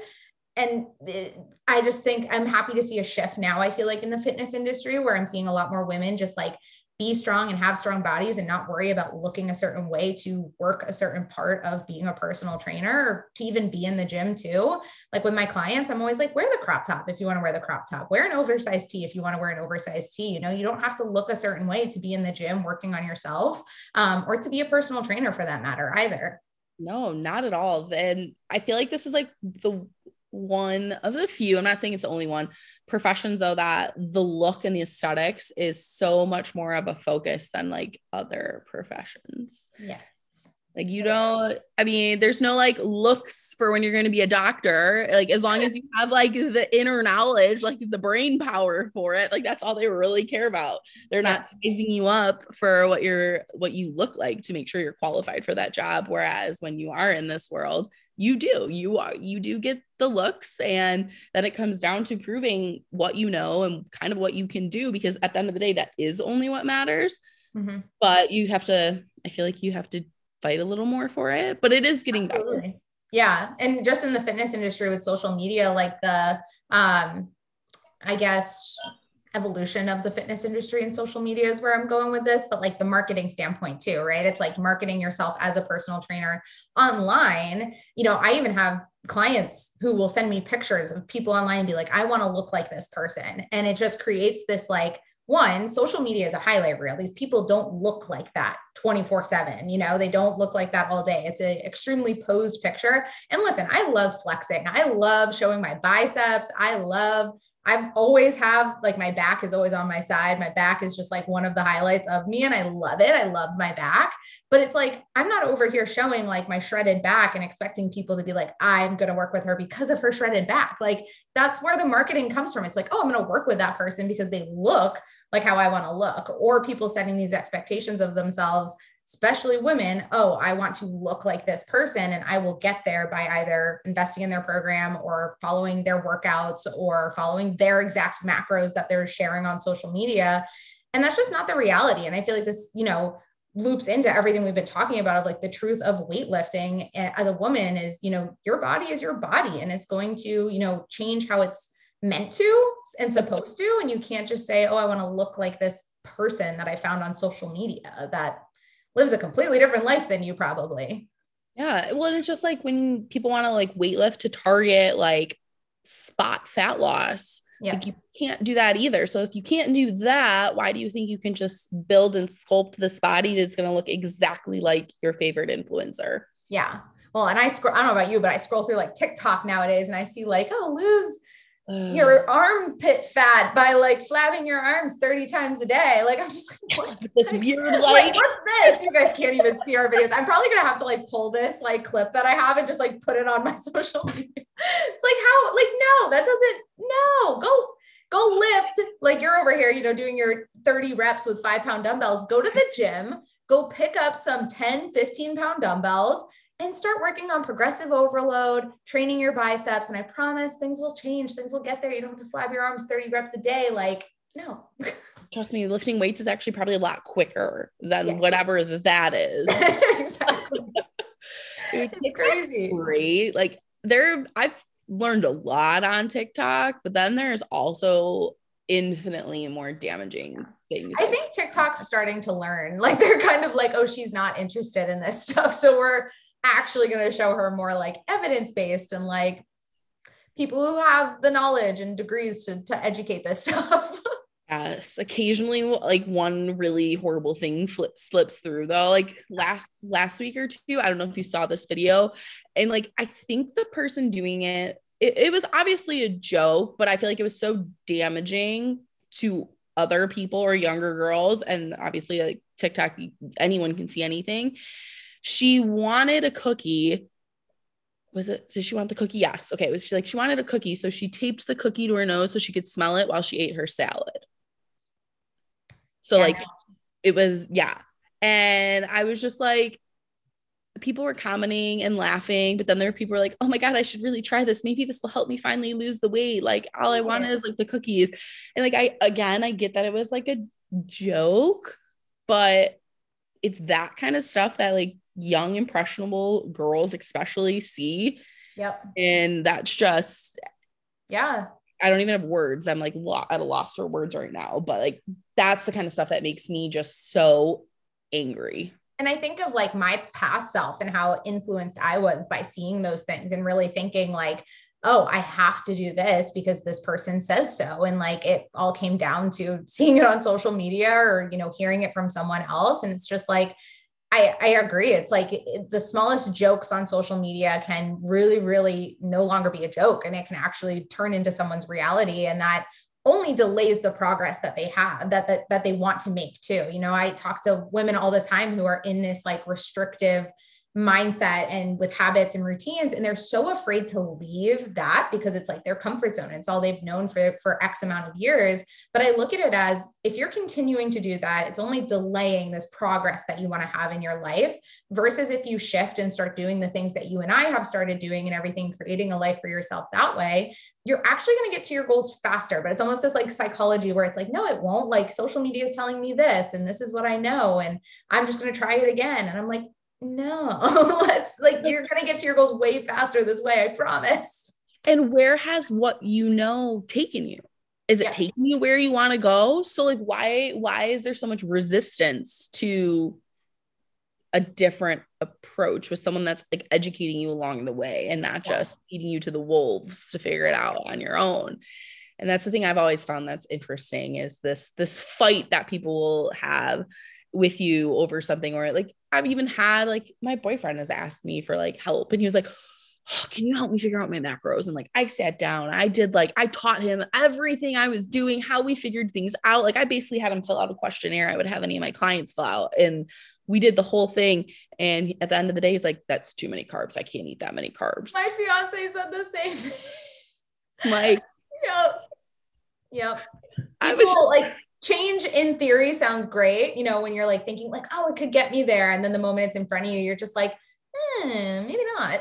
And it, I just think I'm happy to see a shift now. I feel like in the fitness industry where I'm seeing a lot more women just like be strong and have strong bodies and not worry about looking a certain way to work a certain part of being a personal trainer or to even be in the gym too. Like with my clients, I'm always like, wear the crop top if you want to wear the crop top, wear an oversized tee if you want to wear an oversized tee. You know, you don't have to look a certain way to be in the gym working on yourself um, or to be a personal trainer for that matter either. No, not at all. And I feel like this is like the one of the few, I'm not saying it's the only one, professions though, that the look and the aesthetics is so much more of a focus than like other professions. Yes. Like you don't, I mean, there's no like looks for when you're going to be a doctor. Like as long as you have like the inner knowledge, like the brain power for it, like that's all they really care about. They're yeah. not sizing you up for what you're, what you look like to make sure you're qualified for that job. Whereas when you are in this world, you do, you are, you do get the looks, and then it comes down to proving what you know and kind of what you can do, because at the end of the day, that is only what matters, mm-hmm. but you have to, I feel like you have to fight a little more for it, but it is getting Absolutely. better. Yeah. And just in the fitness industry with social media, like the, um, I guess evolution of the fitness industry and social media is where I'm going with this, but like the marketing standpoint too, right? It's like marketing yourself as a personal trainer online. You know, I even have clients who will send me pictures of people online and be like, I want to look like this person. And it just creates this like, one, social media is a highlight reel. These people don't look like that twenty-four seven, you know, they don't look like that all day. It's an extremely posed picture. And listen, I love flexing. I love showing my biceps. I love, I've always have like, my back is always on my side. My back is just like one of the highlights of me. And I love it. I love my back, but it's like, I'm not over here showing like my shredded back and expecting people to be like, I'm going to work with her because of her shredded back. Like that's where the marketing comes from. It's like, oh, I'm going to work with that person because they look like how I want to look, or people setting these expectations of themselves, especially women. Oh, I want to look like this person, and I will get there by either investing in their program or following their workouts or following their exact macros that they're sharing on social media. And that's just not the reality. And I feel like this, you know, loops into everything we've been talking about of like the truth of weightlifting as a woman is, you know, your body is your body, and it's going to, you know, change how it's meant to and supposed to. And you can't just say, oh, I want to look like this person that I found on social media that lives a completely different life than you probably. Yeah. Well, and it's just like when people want to like weightlift to target like spot fat loss, yeah. Like you can't do that either. So if you can't do that, why do you think you can just build and sculpt this body that's going to look exactly like your favorite influencer? Yeah. Well, and I scroll, I don't know about you, but I scroll through like TikTok nowadays and I see like, oh, lose your armpit fat by like flapping your arms thirty times a day. Like, I'm just like, what? This weird, like, what's this? You guys can't even see our videos. I'm probably going to have to like pull this like clip that I have and just like put it on my social media. It's like, how, like, no, that doesn't, no, go, go lift. Like you're over here, you know, doing your thirty reps with five pound dumbbells, go to the gym, go pick up some ten, fifteen pound dumbbells and start working on progressive overload, training your biceps. And I promise things will change. Things will get there. You don't have to flab your arms thirty reps a day. Like, no. Trust me, lifting weights is actually probably a lot quicker than yes. whatever that is. Exactly. It's, it's crazy. Great. Like there, I've learned a lot on TikTok, but then there's also infinitely more damaging things. I think TikTok's starting to learn. Like they're kind of like, oh, she's not interested in this stuff. So we're actually going to show her more like evidence-based and like people who have the knowledge and degrees to, to educate this stuff. Yes. Occasionally like one really horrible thing flips, slips through though. Like last, last week or two, I don't know if you saw this video, and like, I think the person doing it, it, it was obviously a joke, but I feel like it was so damaging to other people or younger girls. And obviously like TikTok, anyone can see anything. She wanted a cookie. Was it, did she want the cookie? Yes. Okay. It was she, like, she wanted a cookie. So she taped the cookie to her nose so she could smell it while she ate her salad. So yeah. like it was, yeah. And I was just like, people were commenting and laughing, but then there were people who were like, oh my God, I should really try this. Maybe this will help me finally lose the weight. Like all I want yeah. is like the cookies. And like, I, again, I get that it was like a joke, but it's that kind of stuff that like young impressionable girls especially see. Yep. And that's just, yeah, I don't even have words. I'm like lo- at a loss for words right now, but like, that's the kind of stuff that makes me just so angry. And I think of like my past self and how influenced I was by seeing those things and really thinking like, oh, I have to do this because this person says so. And like, it all came down to seeing it on social media or, you know, hearing it from someone else. And it's just like, I, I agree. It's like the smallest jokes on social media can really, really no longer be a joke, and it can actually turn into someone's reality. And that only delays the progress that they have, that, that, that they want to make too. You know, I talk to women all the time who are in this like restrictive mindset and with habits and routines, and they're so afraid to leave that because it's like their comfort zone. It's all they've known for, for X amount of years. But I look at it as if you're continuing to do that, it's only delaying this progress that you want to have in your life, versus if you shift and start doing the things that you and I have started doing and everything, creating a life for yourself that way, you're actually going to get to your goals faster. But it's almost this like psychology where it's like, no, it won't. Like social media is telling me this, and this is what I know, and I'm just going to try it again. And I'm like, no, let's like, you're going to get to your goals way faster this way. I promise. And where has what you know taken you? Is it yeah. taking you where you want to go? So like, why, why is there so much resistance to a different approach with someone that's like educating you along the way and not yeah. just feeding you to the wolves to figure it out on your own? And that's the thing I've always found that's interesting, is this, this fight that people will have with you over something. Or like, I've even had, like, my boyfriend has asked me for like help, and he was like, oh, can you help me figure out my macros? And like, I sat down, I did like, I taught him everything I was doing, how we figured things out. Like, I basically had him fill out a questionnaire I would have any of my clients fill out, and we did the whole thing. And at the end of the day, he's like, that's too many carbs. I can't eat that many carbs. My fiance said the same thing. Like, yep. Yep. People, I was just like, change in theory sounds great. You know, when you're like thinking like, oh, it could get me there. And then the moment it's in front of you, you're just like, hmm, maybe not.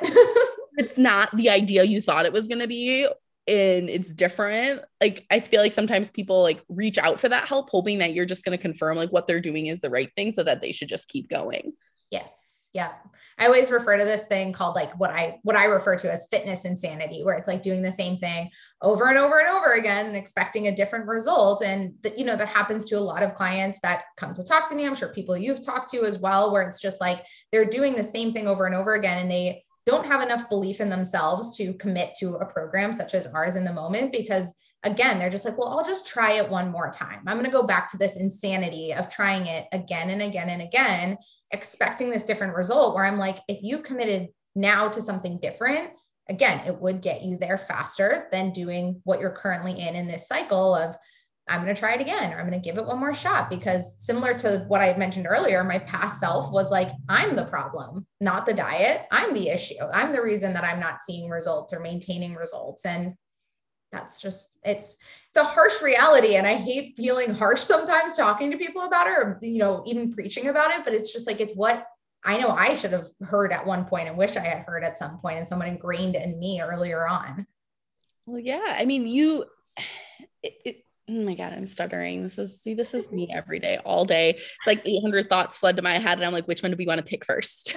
It's not the idea you thought it was going to be, and it's different. Like, I feel like sometimes people like reach out for that help, hoping that you're just going to confirm like what they're doing is the right thing, so that they should just keep going. Yes. Yeah. I always refer to this thing called like what I, what I refer to as fitness insanity, where it's like doing the same thing over and over and over again and expecting a different result. And that, you know, that happens to a lot of clients that come to talk to me. I'm sure people you've talked to as well, where it's just like, they're doing the same thing over and over again, and they don't have enough belief in themselves to commit to a program such as ours in the moment, because again, they're just like, well, I'll just try it one more time. I'm going to go back to this insanity of trying it again and again and again, expecting this different result, where I'm like, if you committed now to something different, again, it would get you there faster than doing what you're currently in, in this cycle of, I'm going to try it again, or I'm going to give it one more shot. Because similar to what I mentioned earlier, my past self was like, I'm the problem, not the diet. I'm the issue. I'm the reason that I'm not seeing results or maintaining results. And that's just, it's, it's a harsh reality. And I hate feeling harsh sometimes talking to people about it, or, you know, even preaching about it, but it's just like, it's what I know I should have heard at one point and wish I had heard at some point, and someone ingrained in me earlier on. Well, yeah. I mean, you, it, it, oh my God, I'm stuttering. This is, see, this is me every day, all day. It's like eight hundred thoughts fled to my head, and I'm like, which one do we want to pick first?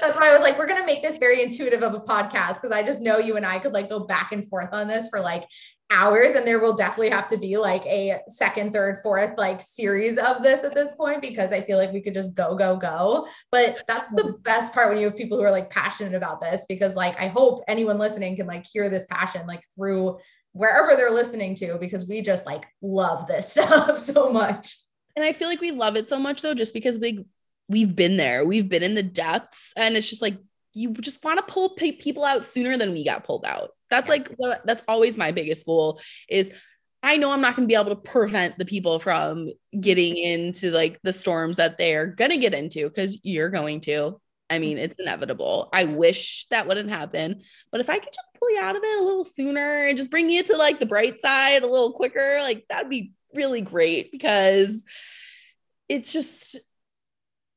That's why I was like, we're going to make this very intuitive of a podcast, because I just know you and I could like go back and forth on this for like hours. And there will definitely have to be like a second, third, fourth, like series of this at this point, because I feel like we could just go, go, go. But that's the best part when you have people who are like passionate about this, because like, I hope anyone listening can like hear this passion, like through wherever they're listening to, because we just like love this stuff so much. And I feel like we love it so much though, just because we, we've been there, we've been in the depths, and it's just like, you just want to pull p- people out sooner than we got pulled out. That's yeah. like, well, that's always my biggest goal is, I know I'm not going to be able to prevent the people from getting into like the storms that they're going to get into, because you're going to. I mean, it's inevitable. I wish that wouldn't happen, but if I could just pull you out of it a little sooner and just bring you to like the bright side a little quicker, like that'd be really great, because it's just,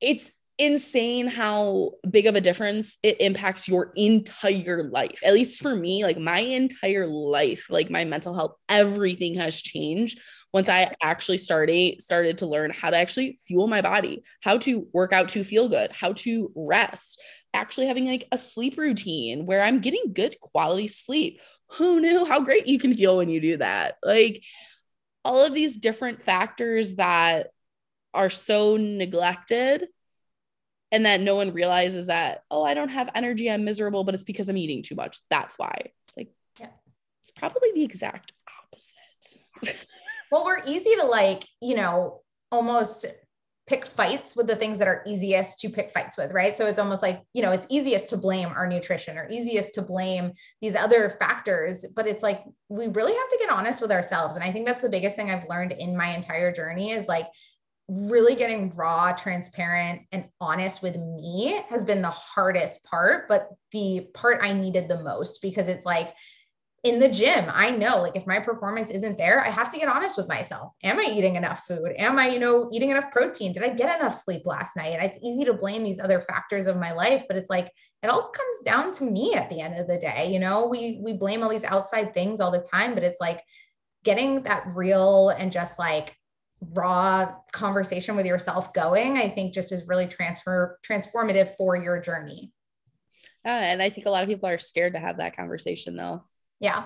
it's insane how big of a difference it impacts your entire life. At least for me, like my entire life, like my mental health, everything has changed once I actually started, started to learn how to actually fuel my body, how to work out to feel good, how to rest, actually having like a sleep routine where I'm getting good quality sleep. Who knew how great you can feel when you do that? Like all of these different factors that are so neglected, and that no one realizes that, oh, I don't have energy, I'm miserable, but it's because I'm eating too much. That's why. It's like, yeah, it's probably the exact opposite. Well, we're easy to like, you know, almost pick fights with the things that are easiest to pick fights with, right? So it's almost like, you know, it's easiest to blame our nutrition, or easiest to blame these other factors, but it's like, we really have to get honest with ourselves. And I think that's the biggest thing I've learned in my entire journey is like, really getting raw, transparent, and honest with me has been the hardest part, but the part I needed the most, because it's like, in the gym, I know like if my performance isn't there, I have to get honest with myself. Am I eating enough food? Am I, you know, eating enough protein? Did I get enough sleep last night? And it's easy to blame these other factors of my life, but it's like, it all comes down to me at the end of the day. You know, we, we blame all these outside things all the time, but it's like getting that real and just like raw conversation with yourself going, I think just is really transfer transformative for your journey. Uh, and I think a lot of people are scared to have that conversation though. Yeah.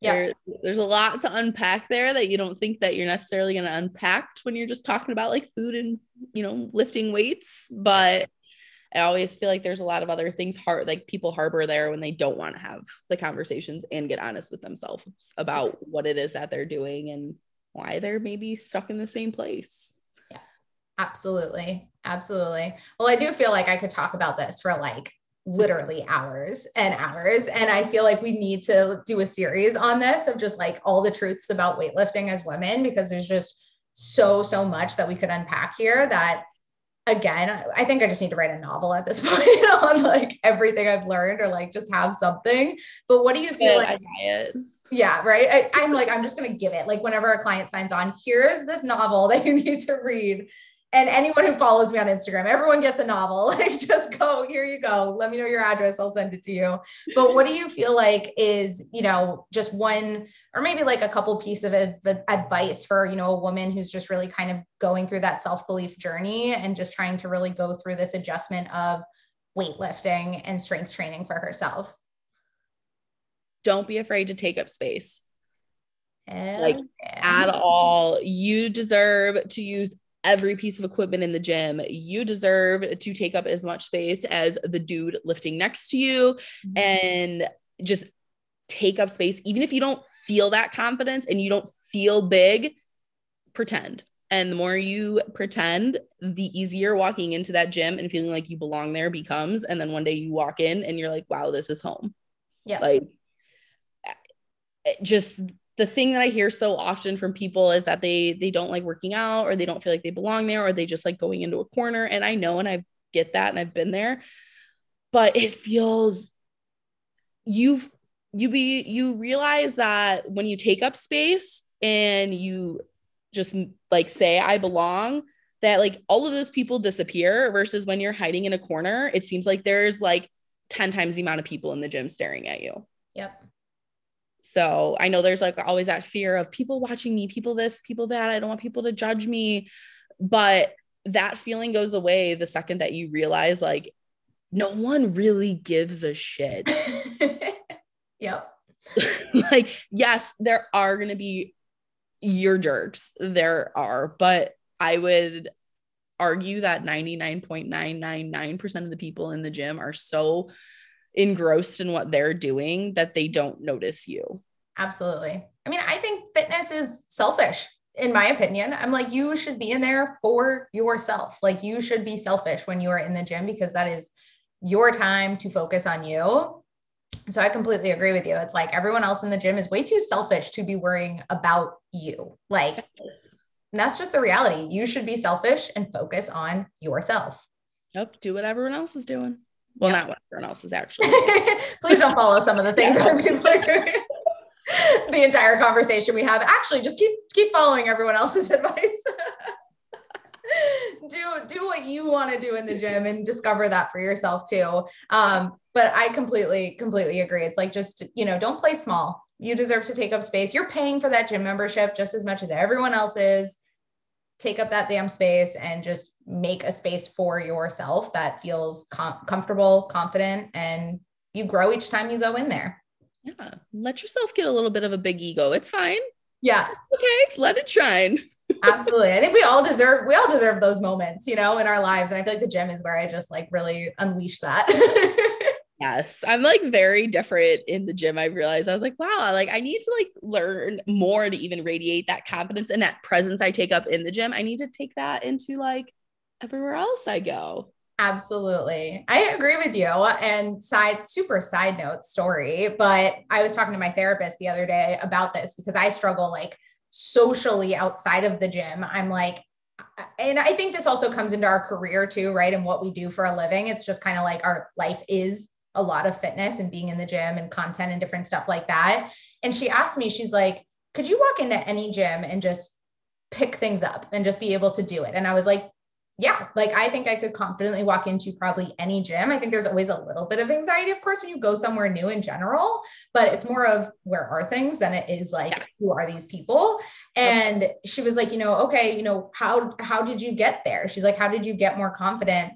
Yeah. There, there's a lot to unpack there that you don't think that you're necessarily going to unpack when you're just talking about like food and, you know, lifting weights. But I always feel like there's a lot of other things hard, like people harbor there when they don't want to have the conversations and get honest with themselves about what it is that they're doing and why they're maybe stuck in the same place. Yeah, absolutely. Absolutely. Well, I do feel like I could talk about this for like literally hours and hours. And I feel like we need to do a series on this of just like all the truths about weightlifting as women, because there's just so, so much that we could unpack here that, again, I think I just need to write a novel at this point on like everything I've learned, or like just have something. But what do you feel yeah, like? I yeah. Right. I, I'm like, I'm just going to give it like whenever a client signs on, here's this novel that you need to read. And anyone who follows me on Instagram, everyone gets a novel. Like, just go, here you go. Let me know your address. I'll send it to you. But what do you feel like is, you know, just one, or maybe like a couple pieces of advice for, you know, a woman who's just really kind of going through that self-belief journey and just trying to really go through this adjustment of weightlifting and strength training for herself? Don't be afraid to take up space. Hell like yeah. At all. You deserve to use every piece of equipment in the gym. You deserve to take up as much space as the dude lifting next to you, mm-hmm. and just take up space. Even if you don't feel that confidence and you don't feel big, pretend. And the more you pretend, the easier walking into that gym and feeling like you belong there becomes. And then one day you walk in and you're like, wow, this is home. Yeah. Like just the thing that I hear so often from people is that they, they don't like working out, or they don't feel like they belong there, or they just like going into a corner. And I know, and I get that, and I've been there, but it feels you, you be, you realize that when you take up space and you just like say, I belong, that like all of those people disappear, versus when you're hiding in a corner, it seems like there's like ten times the amount of people in the gym staring at you. Yep. So I know there's like always that fear of people watching me, people this, people that, I don't want people to judge me, but that feeling goes away the second that you realize like no one really gives a shit. Yep. Like, yes, there are going to be your jerks. There are, but I would argue that ninety-nine point nine nine nine percent of the people in the gym are so engrossed in what they're doing that they don't notice you. Absolutely. I mean, I think fitness is selfish, in my opinion. I'm like, you should be in there for yourself. Like, you should be selfish when you are in the gym, because that is your time to focus on you. So I completely agree with you. It's like everyone else in the gym is way too selfish to be worrying about you. Like, yes. And that's just the reality. You should be selfish and focus on yourself. Yep. Do what everyone else is doing. Well, yeah. Not what everyone else is actually. Please don't follow some of the things that people are doing. The entire conversation we have. Actually, just keep keep following everyone else's advice. do do what you want to do in the gym and discover that for yourself too. Um, but I completely, completely agree. It's like, just, you know, don't play small. You deserve to take up space. You're paying for that gym membership just as much as everyone else is. Take up that damn space and just make a space for yourself that feels com- comfortable, confident, and you grow each time you go in there. Yeah. Let yourself get a little bit of a big ego. It's fine. Yeah. Okay. Let it shine. Absolutely. I think we all deserve, we all deserve those moments, you know, in our lives. And I feel like the gym is where I just like really unleash that. Yes. I'm like very different in the gym. I realized I was like, wow, like I need to like learn more to even radiate that confidence and that presence I take up in the gym. I need to take that into like everywhere else I go. Absolutely. I agree with you. And side, super side note story, but I was talking to my therapist the other day about this because I struggle like socially outside of the gym. I'm like, and I think this also comes into our career too, right? And what we do for a living. It's just kind of like our life is a lot of fitness and being in the gym and content and different stuff like that. And she asked me, she's like, could you walk into any gym and just pick things up and just be able to do it? And I was like, yeah, like I think I could confidently walk into probably any gym. I think there's always a little bit of anxiety, of course, when you go somewhere new in general, but it's more of where are things than it is like, yes. Who are these people? And okay. She was like, you know, okay, you know, how, how did you get there? She's like, how did you get more confident?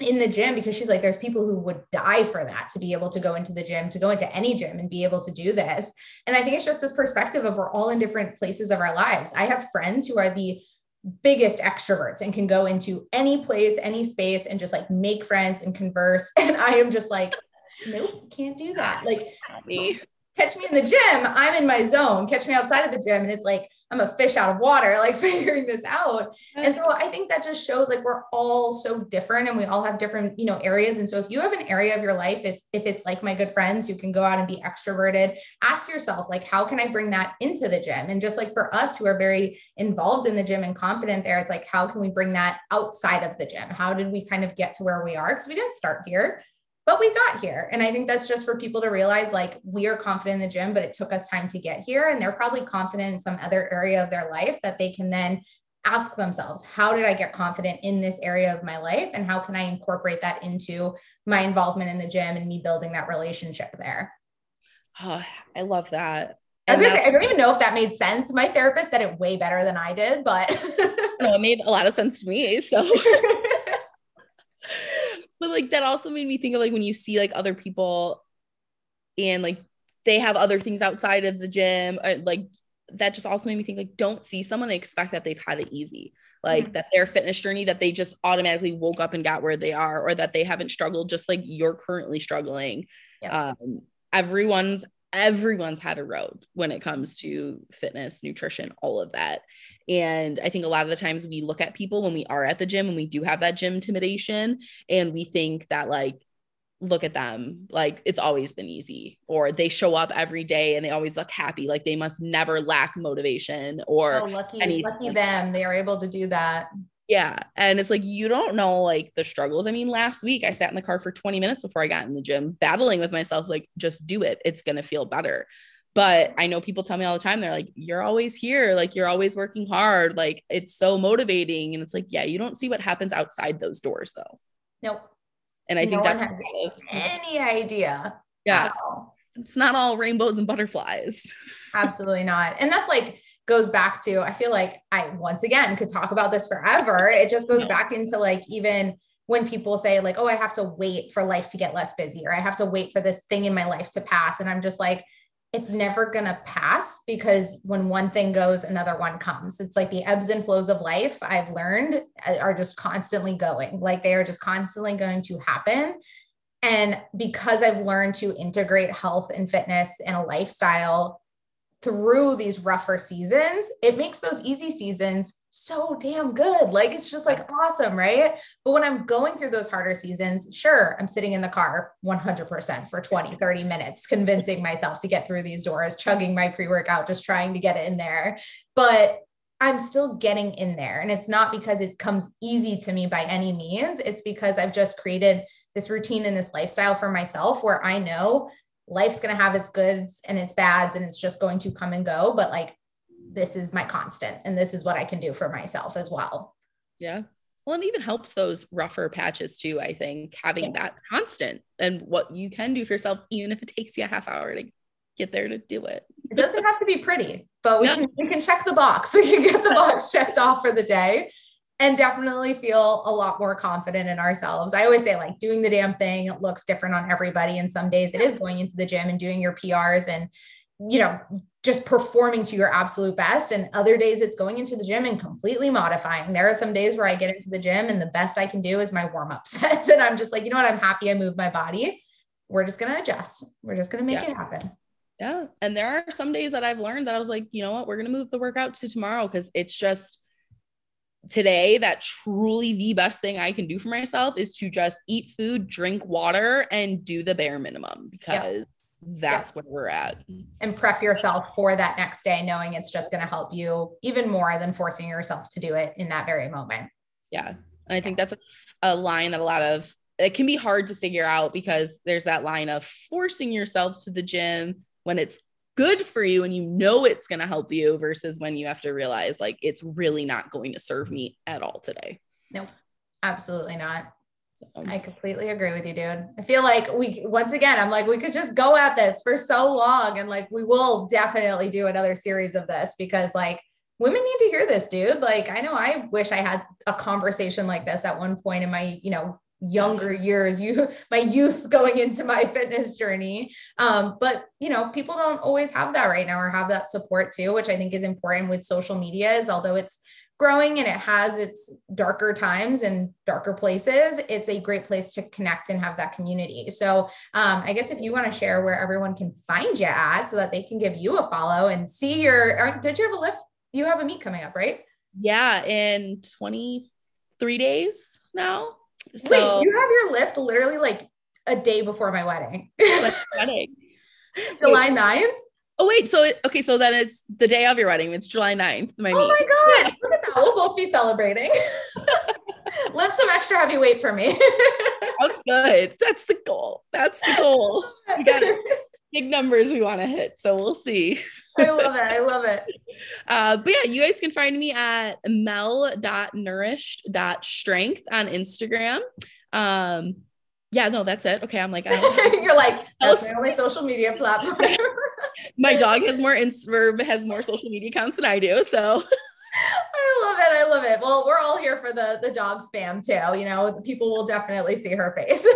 in the gym, because she's like, there's people who would die for that, to be able to go into the gym, to go into any gym and be able to do this. And I think it's just this perspective of we're all in different places of our lives. I have friends who are the biggest extroverts and can go into any place, any space, and just like make friends and converse. And I am just like, nope, can't do that. Like, catch me in the gym, I'm in my zone. Catch me outside of the gym, and it's like, I'm a fish out of water, like figuring this out. Yes. And so I think that just shows like we're all so different and we all have different, you know, areas. And so if you have an area of your life, it's, if it's like my good friends who can go out and be extroverted, ask yourself, like, how can I bring that into the gym? And just like for us who are very involved in the gym and confident there, it's like, how can we bring that outside of the gym? How did we kind of get to where we are? Because we didn't start here, but we got here. And I think that's just for people to realize, like, we are confident in the gym, but it took us time to get here. And they're probably confident in some other area of their life that they can then ask themselves, how did I get confident in this area of my life? And how can I incorporate that into my involvement in the gym and me building that relationship there? Oh, I love that. I, was gonna say, I don't even know if that made sense. My therapist said it way better than I did, but no, it made a lot of sense to me. So but like, that also made me think of like, when you see like other people and like they have other things outside of the gym, or, like, that just also made me think, like, don't see someone and expect that they've had it easy, like mm-hmm. that their fitness journey, that they just automatically woke up and got where they are, or that they haven't struggled just like you're currently struggling. Yeah. Um, everyone's, everyone's had a road when it comes to fitness, nutrition, all of that. And I think a lot of the times we look at people when we are at the gym and we do have that gym intimidation, and we think that like, look at them, like it's always been easy, or they show up every day and they always look happy. Like they must never lack motivation or oh, lucky, anything. Lucky them. They are able to do that. Yeah. And it's like, you don't know like the struggles. I mean, last week I sat in the car for twenty minutes before I got in the gym, battling with myself, like, just do it. It's going to feel better. But I know people tell me all the time, they're like, you're always here. Like, you're always working hard. Like, it's so motivating. And it's like, yeah, you don't see what happens outside those doors though. Nope. And I no think that's any idea. Yeah. Wow. It's not all rainbows and butterflies. Absolutely not. And that's like, goes back to, I feel like I, once again, could talk about this forever. It just goes no. back into like, even when people say like, oh, I have to wait for life to get less busy, or I have to wait for this thing in my life to pass. And I'm just like, it's never going to pass, because when one thing goes, another one comes. It's like the ebbs and flows of life, I've learned, are just constantly going, like they are just constantly going to happen. And because I've learned to integrate health and fitness and a lifestyle through these rougher seasons, it makes those easy seasons so damn good. Like, it's just like awesome, right? But when I'm going through those harder seasons, sure, I'm sitting in the car one hundred percent for twenty, thirty minutes, convincing myself to get through these doors, chugging my pre-workout, just trying to get it in there. But I'm still getting in there. And it's not because it comes easy to me by any means. It's because I've just created this routine and this lifestyle for myself where I know life's going to have its goods and its bads, and it's just going to come and go. But like, this is my constant, and this is what I can do for myself as well. Yeah. Well, it even helps those rougher patches too, I think, having yeah. that constant and what you can do for yourself, even if it takes you a half hour to get there to do it. It doesn't have to be pretty, but we yeah. can, we can check the box. We can get the box checked off for the day. And definitely feel a lot more confident in ourselves. I always say, like, doing the damn thing, it looks different on everybody. And some days it is going into the gym and doing your P Rs and, you know, just performing to your absolute best. And other days it's going into the gym and completely modifying. There are some days where I get into the gym and the best I can do is my warm-up sets. And I'm just like, you know what? I'm happy I moved my body. We're just going to adjust. We're just going to make yeah. it happen. Yeah. And there are some days that I've learned that I was like, you know what? We're going to move the workout to tomorrow, because it's just, today, that truly the best thing I can do for myself is to just eat food, drink water, and do the bare minimum, because yep. that's yep. where we're at. And prep yourself for that next day, knowing it's just going to help you even more than forcing yourself to do it in that very moment. Yeah. And I think that's a, a line that a lot of, it can be hard to figure out, because there's that line of forcing yourself to the gym when it's good for you and you know it's going to help you, versus when you have to realize like, it's really not going to serve me at all today. Nope, absolutely not. So, um, I completely agree with you, dude. I feel like we, once again, I'm like, we could just go at this for so long, and like, we will definitely do another series of this, because like, women need to hear this, dude. Like, I know I wish I had a conversation like this at one point in my, you know, younger years, you, my youth going into my fitness journey. Um, but you know, people don't always have that right now or have that support too, which I think is important with social media is although it's growing and it has its darker times and darker places, it's a great place to connect and have that community. So um, I guess if you want to share where everyone can find you at so that they can give you a follow and see your, did you have a lift? You have a meet coming up, right? Yeah. In twenty-three days now. So, wait, you have your lift literally like a day before my wedding. wedding. July ninth? Oh, wait. So, it, okay. So then it's the day of your wedding. It's July ninth. My oh meet. my God. Look at that. We'll both be celebrating. Lift some extra heavy weight for me. That's good. That's the goal. That's the goal. We got big numbers we want to hit. So we'll see. I love it. I love it. Uh, but yeah, you guys can find me at mel dot nourished dot strength on Instagram. Um, yeah, no, that's it. Okay. I'm like, I don't you're like, that's my only social media platform. My dog has more, ins- has more social media accounts than I do. So I love it. I love it. Well, we're all here for the, the dog spam too. You know, people will definitely see her face.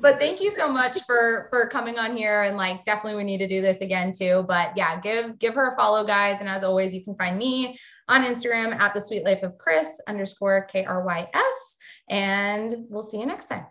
But thank you so much for, for coming on here. And like, definitely we need to do this again too, but yeah, give, give her a follow guys. And as always, you can find me on Instagram at the Sweet Life of Krys underscore K R Y S. And we'll see you next time.